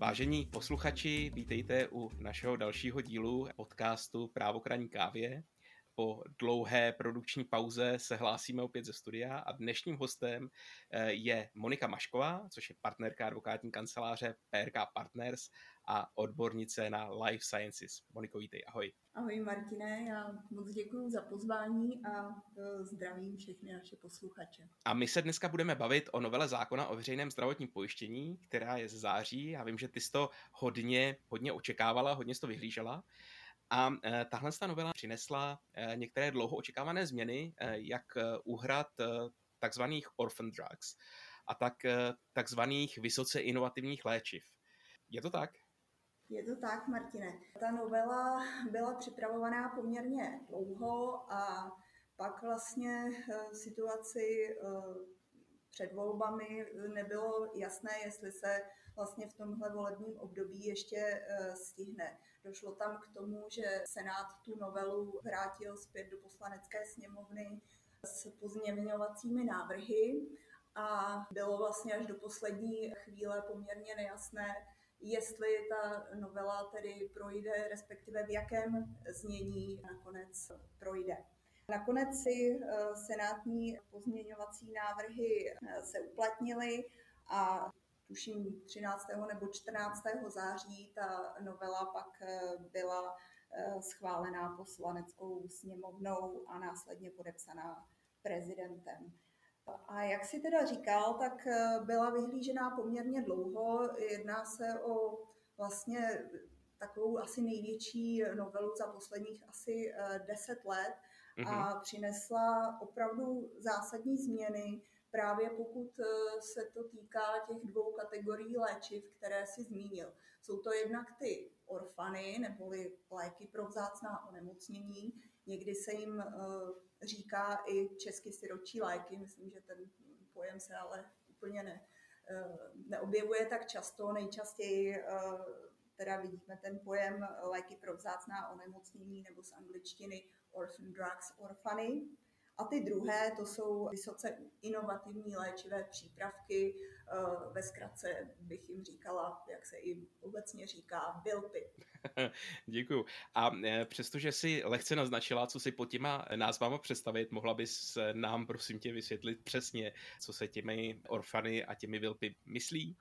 Vážení posluchači, vítejte u našeho dalšího dílu podcastu Právo k ranní kávě. Po dlouhé produkční pauze se hlásíme opět ze studia a dnešním hostem je Monika Mašková, což je partnerka advokátní kanceláře PRK Partners a odbornice na Life Sciences. Moniko, vítej, ahoj. Ahoj Martine, já moc děkuji za pozvání a zdravím všechny naše posluchače. A my se dneska budeme bavit o novele zákona o veřejném zdravotním pojištění, která je z září. Já vím, že ty jsi to hodně očekávala, hodně jsi to vyhlížela. A tahle novela přinesla některé dlouho očekávané změny, jak úhrad takzvaných orphan drugs a takzvaných vysoce inovativních léčiv. Je to tak? Je to tak, Martine. Ta novela byla připravovaná poměrně dlouho a pak vlastně situaci před volbami nebylo jasné, jestli se vlastně v tomhle volebním období ještě stihne. Došlo tam k tomu, že Senát tu novelu vrátil zpět do Poslanecké sněmovny s pozměňovacími návrhy a bylo vlastně až do poslední chvíle poměrně nejasné, jestli ta novela tedy projde, respektive v jakém znění nakonec projde. Nakonec si senátní pozměňovací návrhy se uplatnily a tuším 13. nebo 14. září ta novela pak byla schválená Poslaneckou sněmovnou a následně podepsaná prezidentem. A jak si teda říkal, tak byla vyhlížená poměrně dlouho. Jedná se o vlastně takovou asi největší novelu za posledních asi 10 let a přinesla opravdu zásadní změny, právě pokud se to týká těch dvou kategorií léčiv, které si zmínil. Jsou to jednak ty orfany, neboli léky pro vzácná onemocnění. Někdy se jim říká i česky sirotčí léky. Myslím, že ten pojem se ale úplně neobjevuje tak často. Nejčastěji teda vidíme ten pojem léky pro vzácná onemocnění nebo z angličtiny orphan drugs, orfany. A ty druhé, to jsou vysoce inovativní léčivé přípravky, ve zkratce bych jim říkala, jak se jim obecně říká, VILPY. Děkuju. A přestože si lehce naznačila, co si pod těma názvama představit, mohla bys nám, prosím tě, vysvětlit přesně, co se těmi orfany a těmi VILPY myslí?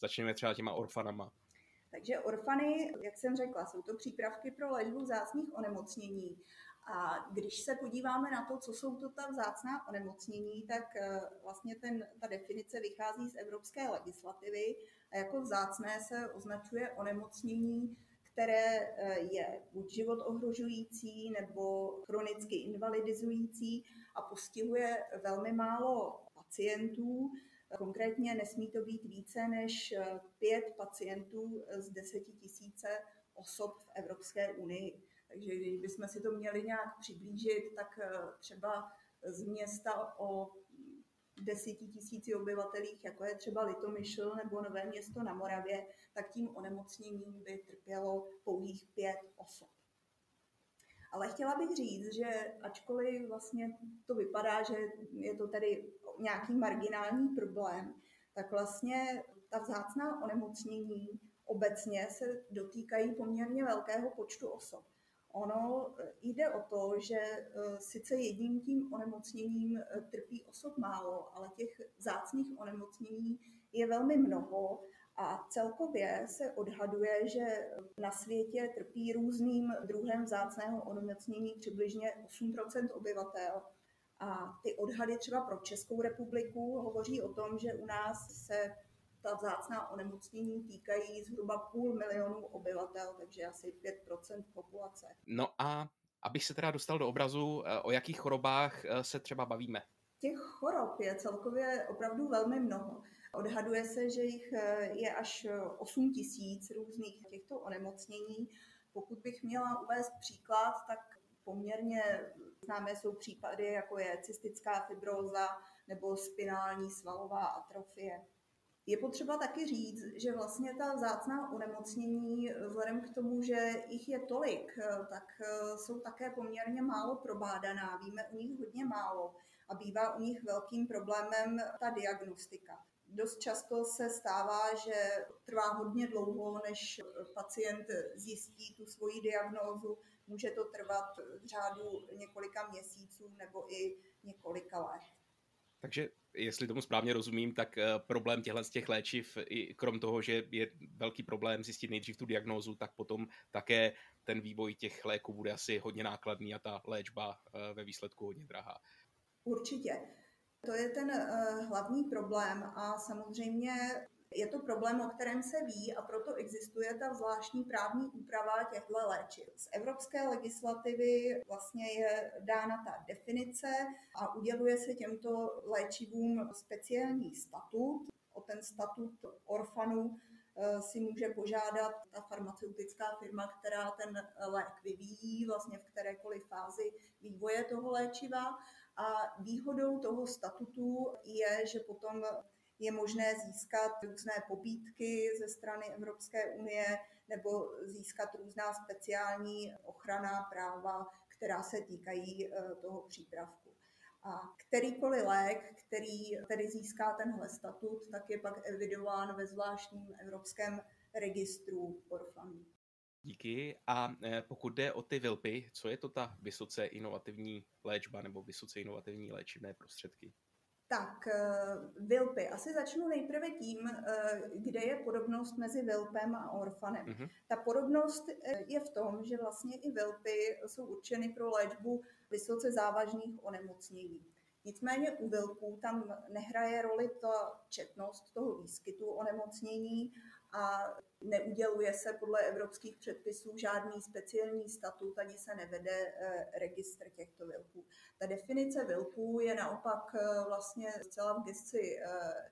Začneme třeba těma orfanama. Takže orfany, jak jsem řekla, jsou to přípravky pro léčbu vzácných onemocnění. A když se podíváme na to, co jsou to ta vzácná onemocnění, tak vlastně ta definice vychází z evropské legislativy a jako vzácné se označuje onemocnění, které je buď život ohrožující nebo chronicky invalidizující a postihuje velmi málo pacientů. Konkrétně nesmí to být více než 5 pacientů z 10 000 osob v Evropské unii. Takže když bychom si to měli nějak přiblížit, tak třeba z města o 10 000 obyvatelích, jako je třeba Litomyšl nebo Nové Město na Moravě, tak tím onemocněním by trpělo pouhých 5 osob. Ale chtěla bych říct, že ačkoliv vlastně to vypadá, že je to tady nějaký marginální problém, tak vlastně ta vzácná onemocnění obecně se dotýkají poměrně velkého počtu osob. Ono jde o to, že sice jedním tím onemocněním trpí osob málo, ale těch vzácných onemocnění je velmi mnoho a celkově se odhaduje, že na světě trpí různým druhem vzácného onemocnění přibližně 8% obyvatel. A ty odhady třeba pro Českou republiku hovoří o tom, že u nás se ta vzácná onemocnění týkají zhruba 500 000 obyvatel, takže asi 5% populace. No a abych se teda dostal do obrazu, o jakých chorobách se třeba bavíme? Těch chorob je celkově opravdu velmi mnoho. Odhaduje se, že jich je až 8 000 různých těchto onemocnění. Pokud bych měla uvést příklad, tak poměrně známé jsou případy, jako je cystická fibróza nebo spinální svalová atrofie. Je potřeba taky říct, že vlastně ta vzácná onemocnění, vzhledem k tomu, že jich je tolik, tak jsou také poměrně málo probádaná, víme o nich hodně málo a bývá u nich velkým problémem ta diagnostika. Dost často se stává, že trvá hodně dlouho, než pacient zjistí tu svoji diagnózu. Může to trvat v řádu několika měsíců nebo i několika let. Takže jestli tomu správně rozumím, tak problém těchto léčiv, i krom toho, že je velký problém zjistit nejdřív tu diagnózu, tak potom také ten vývoj těch léků bude asi hodně nákladný a ta léčba ve výsledku hodně drahá. Určitě. To je ten hlavní problém a samozřejmě je to problém, o kterém se ví, a proto existuje ta zvláštní právní úprava těchto léčiv. Z evropské legislativy vlastně je dána ta definice a uděluje se těmto léčivům speciální statut. O ten statut orfanů si může požádat ta farmaceutická firma, která ten lék vyvíjí vlastně v kterékoliv fázi vývoje toho léčiva. A výhodou toho statutu je, že potom je možné získat různé pobídky ze strany Evropské unie nebo získat různá speciální ochranná práva, která se týkají toho přípravku. A kterýkoliv lék, který získá tenhle statut, tak je pak evidován ve zvláštním evropském registru orfanů. Díky. A pokud jde o ty VILPy, co je to ta vysoce inovativní léčba nebo vysoce inovativní léčivné prostředky? Tak VILPy. Asi začnu nejprve tím, kde je podobnost mezi VILPem a orfanem. Mm-hmm. Ta podobnost je v tom, že vlastně i VILPy jsou určeny pro léčbu vysoce závažných onemocnění. Nicméně u VILPů tam nehraje roli ta četnost toho výskytu onemocnění a neuděluje se podle evropských předpisů žádný speciální statut, ani se nevede registr těchto VILPů. Ta definice VILPů je naopak vlastně zcela v gesci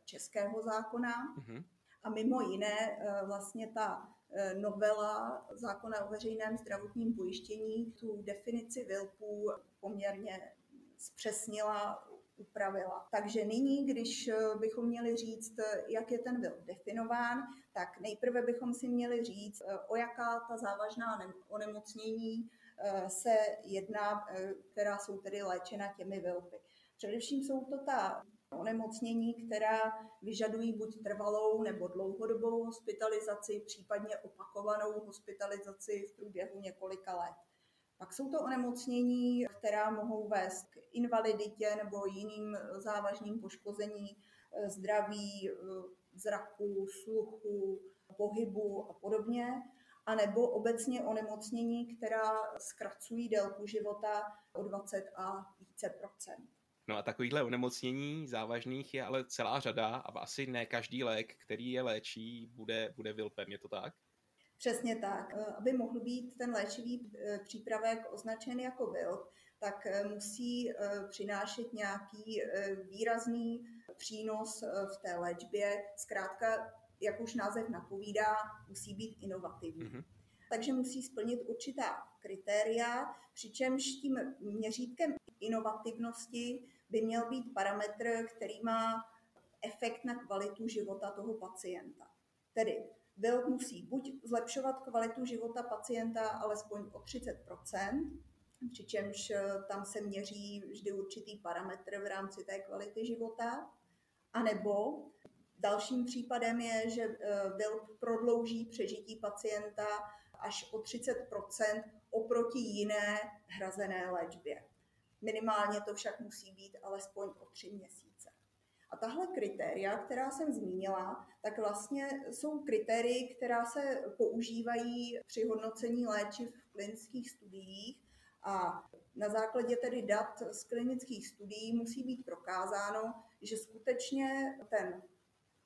českého zákona a mimo jiné vlastně ta novela zákona o veřejném zdravotním pojištění tu definici VILPů poměrně zpřesnila, upravila. Takže nyní, když bychom měli říct, jak je ten VILP definován, tak nejprve bychom si měli říct, o jaká ta závažná onemocnění se jedná, která jsou tedy léčena těmi VILPy. Především jsou to ta onemocnění, která vyžadují buď trvalou nebo dlouhodobou hospitalizaci, případně opakovanou hospitalizaci v průběhu několika let. Pak jsou to onemocnění, která mohou vést k invaliditě nebo jiným závažným poškození zdraví, zraku, sluchu, pohybu a podobně. A nebo obecně onemocnění, která zkracují délku života o 20 a více procent. No a takovýchhle onemocnění závažných je ale celá řada a asi ne každý lék, který je léčí, bude VILPem, je to tak? Přesně tak. Aby mohl být ten léčivý přípravek označen jako VILP, tak musí přinášet nějaký výrazný přínos v té léčbě. Zkrátka, jak už název napovídá, musí být inovativní. Mm-hmm. Takže musí splnit určitá kritéria, přičemž tím měřítkem inovativnosti by měl být parametr, který má efekt na kvalitu života toho pacienta. Tedy VILP musí buď zlepšovat kvalitu života pacienta alespoň o 30%, přičemž tam se měří vždy určitý parametr v rámci té kvality života, anebo dalším případem je, že VILP prodlouží přežití pacienta až o 30% oproti jiné hrazené léčbě. Minimálně to však musí být alespoň o 3 měsíce. A tahle kritéria, která jsem zmínila, tak vlastně jsou kritérii, která se používají při hodnocení léčiv v klinických studiích a na základě tedy dat z klinických studií musí být prokázáno, že skutečně ten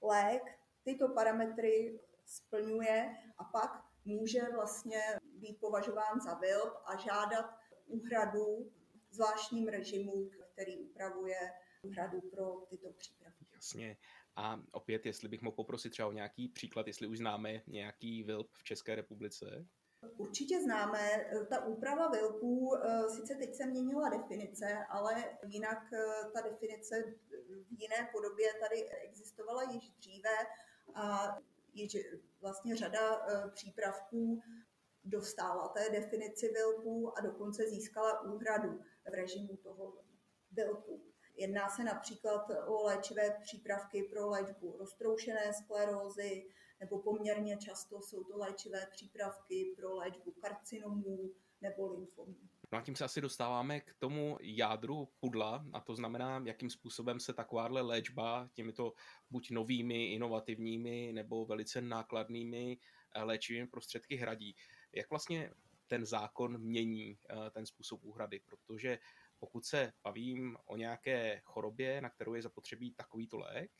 lék tyto parametry splňuje a pak může vlastně být považován za VILP a žádat úhradu v zvláštním režimu, který upravuje úhradu pro tyto přípravky. Jasně. A opět, jestli bych mohl poprosit třeba o nějaký příklad, jestli už známe nějaký VILP v České republice? Určitě známe. Ta úprava VILPů, sice teď se měnila definice, ale jinak ta definice v jiné podobě tady existovala již dříve a již vlastně řada přípravků dostala té definici VILPů a dokonce získala úhradu v režimu toho VILPu. Jedná se například o léčivé přípravky pro léčbu roztroušené sklerózy, nebo poměrně často jsou to léčivé přípravky pro léčbu karcinomů nebo lymfomů. No a tím se asi dostáváme k tomu jádru pudla, a to znamená, jakým způsobem se takováhle léčba těmito buď novými, inovativními nebo velice nákladnými léčivými prostředky hradí. Jak vlastně ten zákon mění ten způsob úhrady, protože pokud se bavím o nějaké chorobě, na kterou je zapotřebí takovýto lék,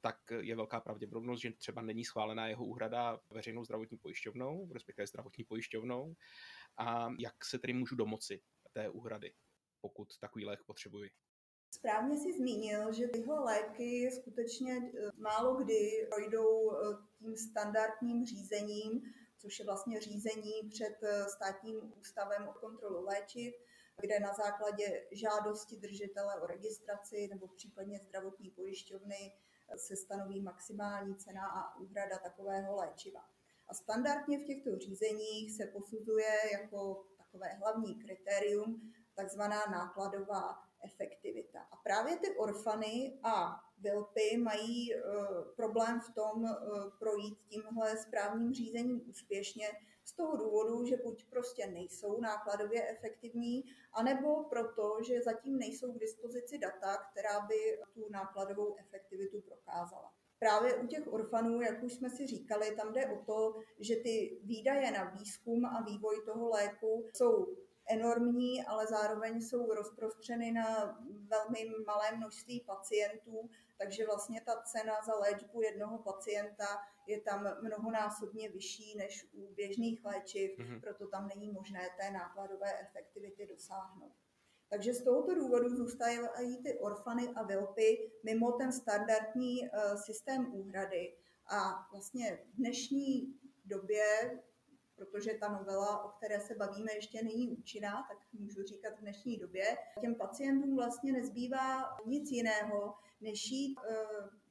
tak je velká pravděpodobnost, že třeba není schválená jeho úhrada veřejnou zdravotní pojišťovnou, respektive zdravotní pojišťovnou. A jak se tedy můžu domoci té úhrady, pokud takový lék potřebuji? Správně si zmínil, že tyhle léky skutečně málo kdy projdou tím standardním řízením, což je vlastně řízení před Státním ústavem o kontrolu léčiv, kde na základě žádosti držitele o registraci nebo případně zdravotní pojišťovny se stanoví maximální cena a úhrada takového léčiva. A standardně v těchto řízeních se posuzuje jako takové hlavní kritérium takzvaná nákladová efektivita. A právě ty orfany a VILPy mají problém v tom projít tímhle správním řízením úspěšně z toho důvodu, že buď prostě nejsou nákladově efektivní, anebo proto, že zatím nejsou k dispozici data, která by tu nákladovou efektivitu prokázala. Právě u těch orfanů, jak už jsme si říkali, tam jde o to, že ty výdaje na výzkum a vývoj toho léku jsou enormní, ale zároveň jsou rozprostřeny na velmi malé množství pacientů, takže vlastně ta cena za léčbu jednoho pacienta je tam mnohonásobně vyšší než u běžných léčiv, proto tam není možné té nákladové efektivity dosáhnout. Takže z tohoto důvodu zůstávají ty orfany a VILPy mimo ten standardní systém úhrady. A vlastně v dnešní době, protože ta novela, o které se bavíme, ještě není účinná, tak můžu říkat v dnešní době, těm pacientům vlastně nezbývá nic jiného, než jít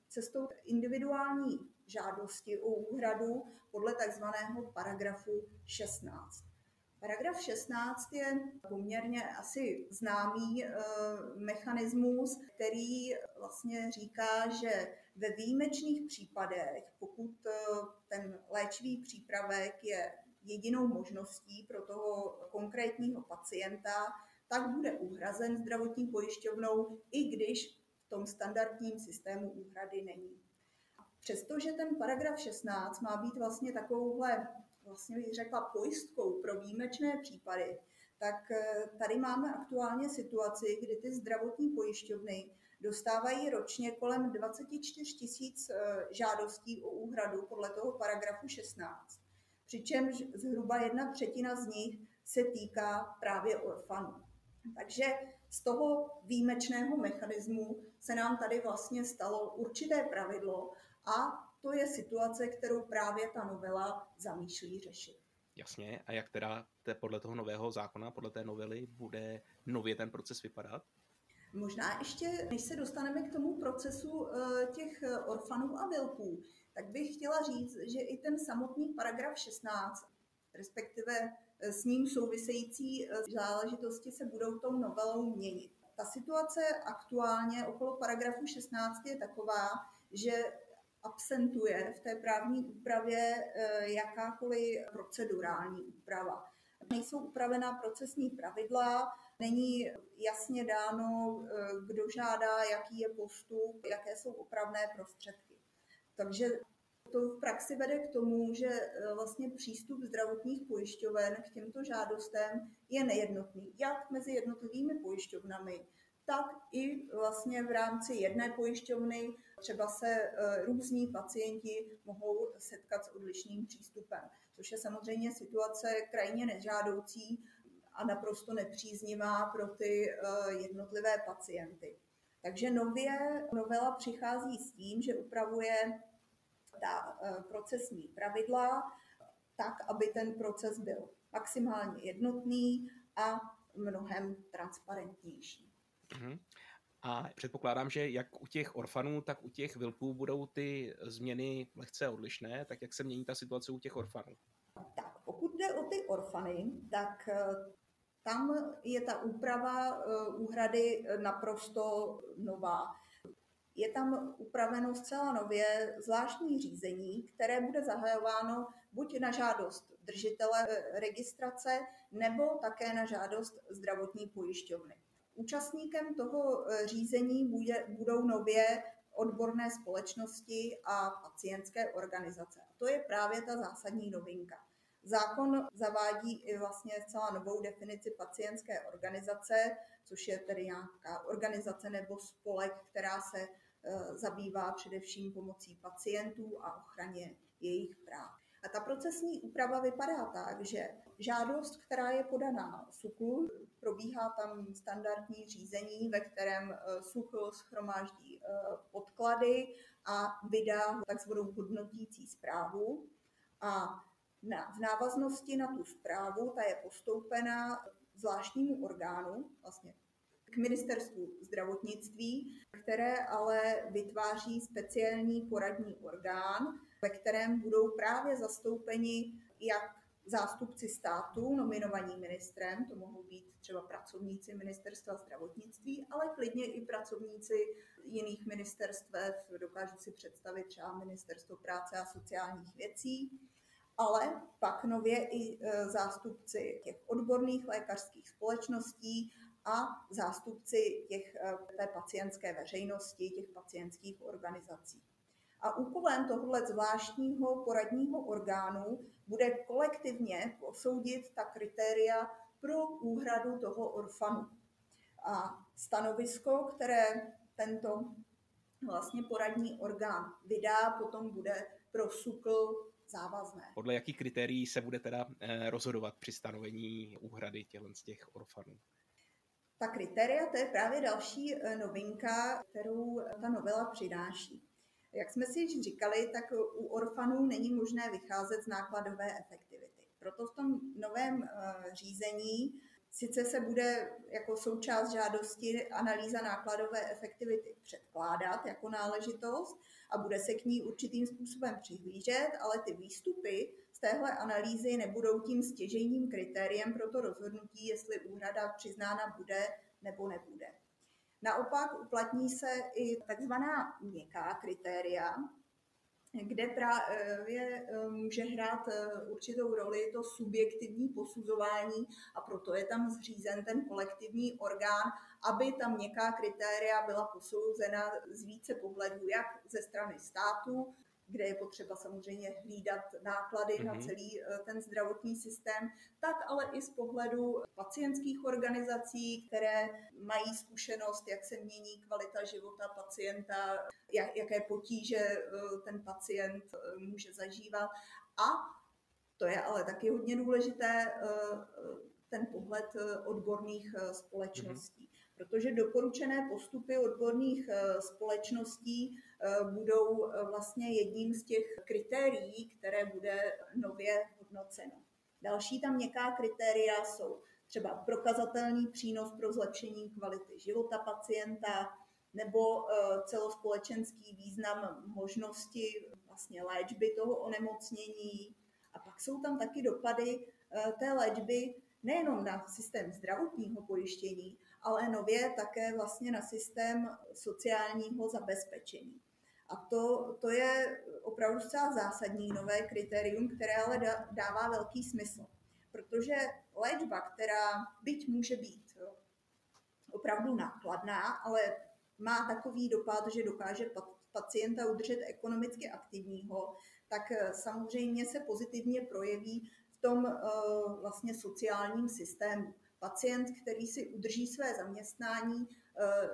cestou individuální žádosti o úhradu podle takzvaného paragrafu 16. Paragraf 16 je poměrně asi známý mechanismus, který vlastně říká, že ve výjimečných případech, pokud ten léčivý přípravek je jedinou možností pro toho konkrétního pacienta, tak bude uhrazen zdravotní pojišťovnou, i když v tom standardním systému úhrady není. Přestože ten paragraf 16 má být vlastně takovouhle, vlastně bych řekla, pojistkou pro výjimečné případy, tak tady máme aktuálně situaci, kdy ty zdravotní pojišťovny dostávají ročně kolem 24 000 žádostí o úhradu podle toho paragrafu 16. Přičemž zhruba 1/3 z nich se týká právě orfanů. Takže z toho výjimečného mechanismu se nám tady vlastně stalo určité pravidlo a to je situace, kterou právě ta novela zamýšlí řešit. Jasně, a jak teda podle toho nového zákona, podle té novely, bude nově ten proces vypadat? Možná ještě, než se dostaneme k tomu procesu těch orfanů a VILPů, tak bych chtěla říct, že i ten samotný paragraf 16, respektive s ním související záležitosti se budou tou novelou měnit. Ta situace aktuálně okolo paragrafu 16 je taková, že absentuje v té právní úpravě jakákoliv procedurální úprava. Nejsou upravená procesní pravidla, není jasně dáno, kdo žádá, jaký je postup, jaké jsou opravné prostředky. Takže to v praxi vede k tomu, že vlastně přístup zdravotních pojišťoven k těmto žádostem je nejednotný, jak mezi jednotlivými pojišťovnami, tak i vlastně v rámci jedné pojišťovny třeba se různí pacienti mohou setkat s odlišným přístupem, což je samozřejmě situace krajně nežádoucí a naprosto nepříznivá pro ty jednotlivé pacienty. Takže nově novela přichází s tím, že upravuje ta procesní pravidla tak, aby ten proces byl maximálně jednotný a mnohem transparentnější. A předpokládám, že jak u těch orfanů, tak u těch VILPů budou ty změny lehce odlišné, tak jak se mění ta situace u těch orfanů? Tak, pokud jde o ty orfany, tak Tam je ta úprava úhrady naprosto nová. Je tam upraveno zcela nově zvláštní řízení, které bude zahajováno buď na žádost držitele registrace, nebo také na žádost zdravotní pojišťovny. Účastníkem toho řízení budou nově odborné společnosti a pacientské organizace. A to je právě ta zásadní novinka. Zákon zavádí i vlastně zcela novou definici pacientské organizace, což je tedy nějaká organizace nebo spolek, která se zabývá především pomocí pacientů a ochraně jejich práv. A ta procesní úprava vypadá tak, že žádost, která je podaná SUKLu, probíhá tam standardní řízení, ve kterém SUKL shromáždí podklady a vydá takzvanou hodnotící zprávu. A v návaznosti na tu zprávu, ta je postoupená zvláštnímu orgánu, vlastně k Ministerstvu zdravotnictví, které ale vytváří speciální poradní orgán, ve kterém budou právě zastoupeni jak zástupci státu, nominovaní ministrem, to mohou být třeba pracovníci Ministerstva zdravotnictví, ale klidně i pracovníci jiných ministerstev, dokážu si představit třeba Ministerstvo práce a sociálních věcí, ale pak nově i zástupci těch odborných lékařských společností a zástupci té pacientské veřejnosti, těch pacientských organizací. A úkolem tohoto zvláštního poradního orgánu bude kolektivně posoudit ta kritéria pro úhradu toho orfanu. A stanovisko, které tento vlastně poradní orgán vydá, potom bude pro SUKL závazné. Podle jakých kritérií se bude teda rozhodovat při stanovení úhrady těch orfanů? Ta kritéria, to je právě další novinka, kterou ta novela přináší. Jak jsme si již říkali, tak u orfanů není možné vycházet z nákladové efektivity. Proto v tom novém řízení sice se bude jako součást žádosti analýza nákladové efektivity předkládat jako náležitost a bude se k ní určitým způsobem přihlížet, ale ty výstupy z téhle analýzy nebudou tím stěžejním kritériem pro to rozhodnutí, jestli úhrada přiznána bude nebo nebude. Naopak uplatní se i takzvaná měkká kritéria, kde právě může hrát určitou roli to subjektivní posuzování a proto je tam zřízen ten kolektivní orgán, aby ta měkká kritéria byla posouzena z více pohledů, jak ze strany státu, kde je potřeba samozřejmě hlídat náklady na celý ten zdravotní systém, tak ale i z pohledu pacientských organizací, které mají zkušenost, jak se mění kvalita života pacienta, jaké potíže ten pacient může zažívat. A to je ale taky hodně důležité, ten pohled odborných společností. Protože doporučené postupy odborných společností budou vlastně jedním z těch kritérií, které bude nově hodnoceno. Další tam měkká kritéria jsou třeba prokazatelný přínos pro zlepšení kvality života pacienta nebo celospolečenský význam možnosti vlastně léčby toho onemocnění. A pak jsou tam taky dopady té léčby nejenom na systém zdravotního pojištění, ale nově také vlastně na systém sociálního zabezpečení. A to je opravdu zcela zásadní nové kritérium, které ale dává velký smysl. Protože léčba, která byť může být opravdu nákladná, ale má takový dopad, že dokáže pacienta udržet ekonomicky aktivního, tak samozřejmě se pozitivně projeví v tom vlastně sociálním systému. Pacient, který si udrží své zaměstnání,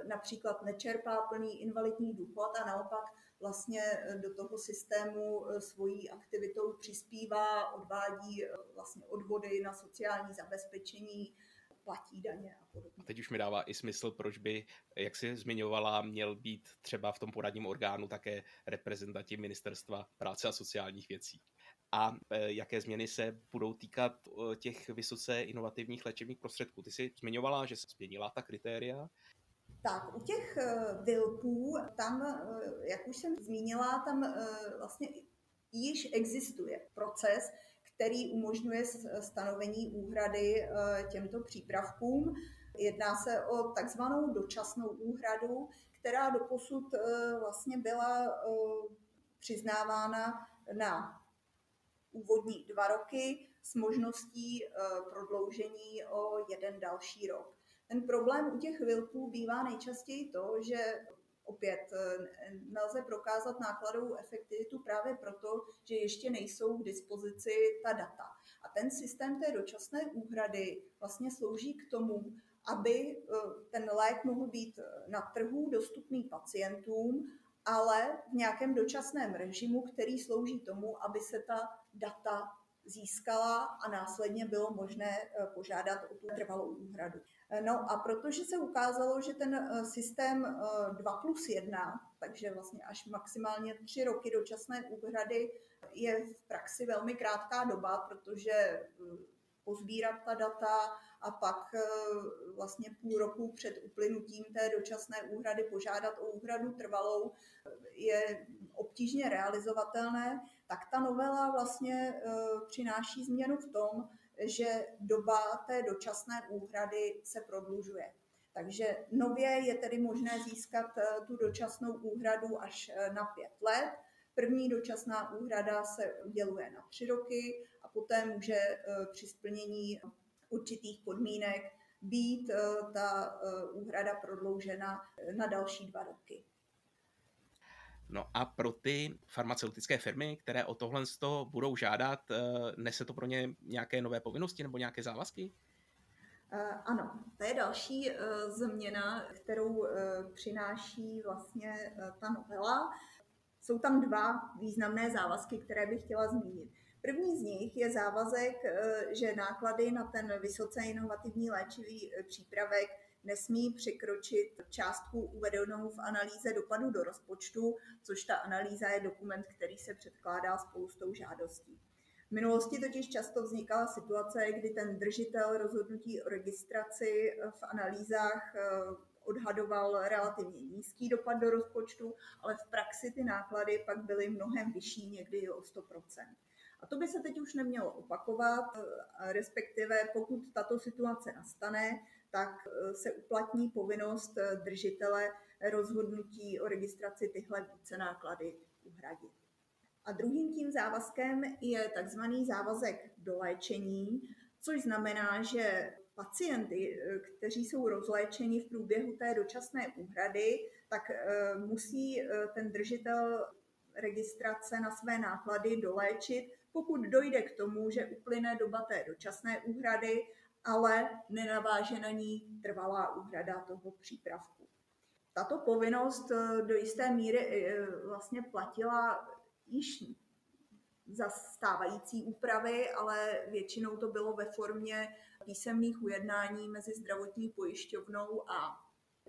například nečerpá plný invalidní důchod a naopak vlastně do toho systému svojí aktivitou přispívá, odvádí vlastně odvody na sociální zabezpečení, platí daně a podobně. A teď už mi dává i smysl, proč by, jak jsi zmiňovala, měl být třeba v tom poradním orgánu také reprezentanti Ministerstva práce a sociálních věcí. A jaké změny se budou týkat těch vysoce inovativních léčebných prostředků? Ty jsi zmiňovala, že se změnila ta kritéria. Tak, u těch VILPů, tam, jak už jsem zmínila, tam vlastně již existuje proces, který umožňuje stanovení úhrady těmto přípravkům. Jedná se o takzvanou dočasnou úhradu, která doposud vlastně byla přiznávána na úvodní 2 roky s možností prodloužení o 1 další rok. Ten problém u těch VILPů bývá nejčastěji to, že opět nelze prokázat nákladovou efektivitu právě proto, že ještě nejsou k dispozici ta data. A ten systém té dočasné úhrady vlastně slouží k tomu, aby ten lék mohl být na trhu dostupný pacientům, ale v nějakém dočasném režimu, který slouží tomu, aby se ta data získala a následně bylo možné požádat o tu trvalou úhradu. No a protože se ukázalo, že ten systém 2+1, takže vlastně až maximálně 3 roky dočasné úhrady, je v praxi velmi krátká doba, protože pozbírat ta data a pak vlastně 0,5 roku před uplynutím té dočasné úhrady požádat o úhradu trvalou je obtížně realizovatelné, tak ta novela vlastně přináší změnu v tom, že doba té dočasné úhrady se prodlužuje. Takže nově je tedy možné získat tu dočasnou úhradu až na 5 let. První dočasná úhrada se uděluje na 3 roky a poté může při splnění určitých podmínek být ta úhrada prodloužena na další 2 roky. No a pro ty farmaceutické firmy, které o tohle budou žádat, nese to pro ně nějaké nové povinnosti nebo nějaké závazky? Ano, to je další změna, kterou přináší vlastně ta novela. Jsou tam 2 významné závazky, které bych chtěla zmínit. První z nich je závazek, že náklady na ten vysoce inovativní léčivý přípravek nesmí překročit částku uvedenou v analýze dopadu do rozpočtu, což ta analýza je dokument, který se předkládá spolu s tou žádostí. V minulosti totiž často vznikala situace, kdy ten držitel rozhodnutí o registraci v analýzách odhadoval relativně nízký dopad do rozpočtu, ale v praxi ty náklady pak byly mnohem vyšší, někdy o 100%. A to by se teď už nemělo opakovat, respektive pokud tato situace nastane, tak se uplatní povinnost držitele rozhodnutí o registraci tyhle vícenáklady uhradit. A druhým tím závazkem je takzvaný závazek doléčení, což znamená, že pacienty, kteří jsou rozléčeni v průběhu té dočasné úhrady, tak musí ten držitel registrace na své náklady doléčit, pokud dojde k tomu, že uplyne doba té dočasné úhrady, ale nenaváže na ní trvalá úhrada toho přípravku. Tato povinnost do jisté míry vlastně platila již za stávající úpravy, ale většinou to bylo ve formě písemných ujednání mezi zdravotní pojišťovnou a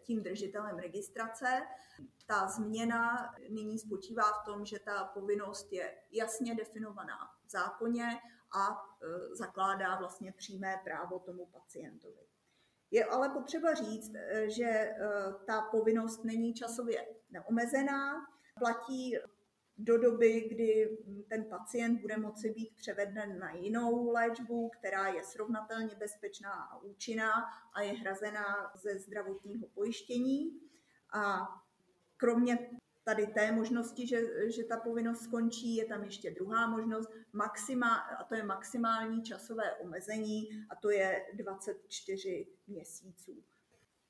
tím držitelem registrace. Ta změna nyní spočívá v tom, že ta povinnost je jasně definovaná v zákoně a zakládá vlastně přímé právo tomu pacientovi. Je ale potřeba říct, že ta povinnost není časově neomezená, platí do doby, kdy ten pacient bude moci být převeden na jinou léčbu, která je srovnatelně bezpečná a účinná a je hrazená ze zdravotního pojištění. A kromě tady té možnosti, že ta povinnost skončí, je tam ještě druhá možnost, a to je maximální časové omezení, a to je 24 měsíců.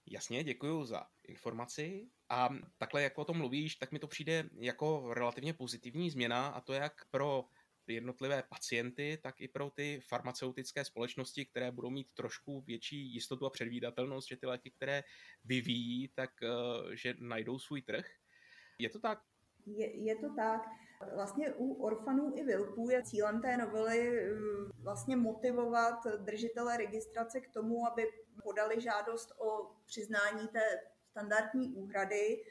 Jasně, děkuji za informaci. A takhle, jak o tom mluvíš, tak mi to přijde jako relativně pozitivní změna, a to jak pro jednotlivé pacienty, tak i pro ty farmaceutické společnosti, které budou mít trošku větší jistotu a předvídatelnost, že ty léky, které vyvíjí, tak že najdou svůj trh. Je to tak? Je to tak. Vlastně u orfanů i VILPů je cílem té novely vlastně motivovat držitele registrace k tomu, aby podali žádost o přiznání té standardní úhrady,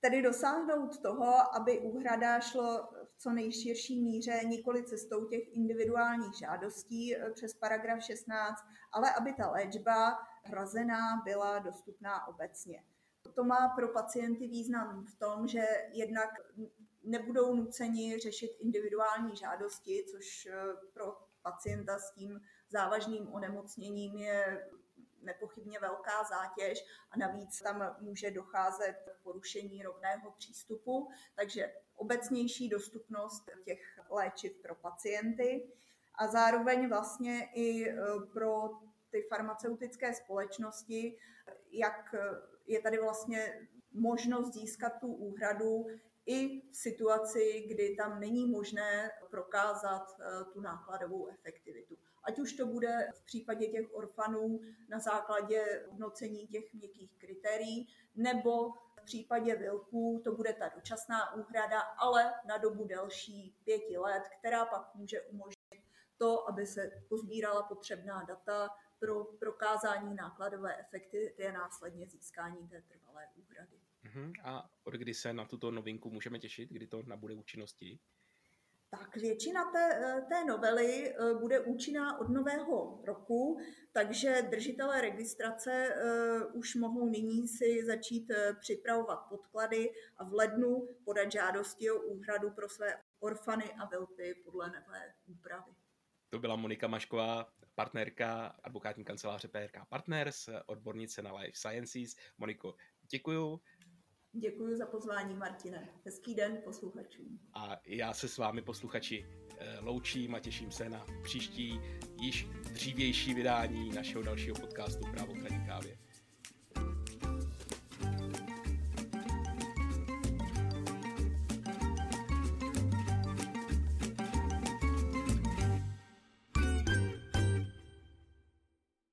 tedy dosáhnout toho, aby úhrada šlo v co nejširší míře nikoli cestou těch individuálních žádostí přes paragraf 16, ale aby ta léčba hrazená byla dostupná obecně. To má pro pacienty význam v tom, že jednak nebudou nuceni řešit individuální žádosti, což pro pacienta s tím závažným onemocněním je nepochybně velká zátěž a navíc tam může docházet k porušení rovného přístupu, takže obecnější dostupnost těch léčiv pro pacienty a zároveň vlastně i pro ty farmaceutické společnosti, jak je tady vlastně možnost získat tu úhradu i v situaci, kdy tam není možné prokázat tu nákladovou efektivitu. Ať už to bude v případě těch orfanů na základě hodnocení těch měkkých kritérií, nebo v případě VILPů to bude ta dočasná úhrada, ale na dobu delší 5 let, která pak může umožnit to, aby se pozbírala potřebná data pro prokázání nákladové efektivity a následně získání té trvalé úhrady. A od kdy se na tuto novinku můžeme těšit, kdy to nabude účinnosti? Tak většina té novely bude účinná od nového roku, takže držitelé registrace už mohou nyní si začít připravovat podklady a v lednu podat žádosti o úhradu pro své orfany a VILPy podle nové úpravy. To byla Monika Mašková, partnerka advokátní kanceláře PRK Partners, odbornice na Life Sciences. Moniko, děkuju. Děkuji za pozvání, Martine. Hezký den posluchačům. A já se s vámi, posluchači, loučím a těším se na příští, již dřívější vydání našeho dalšího podcastu Právo k ranní kávě.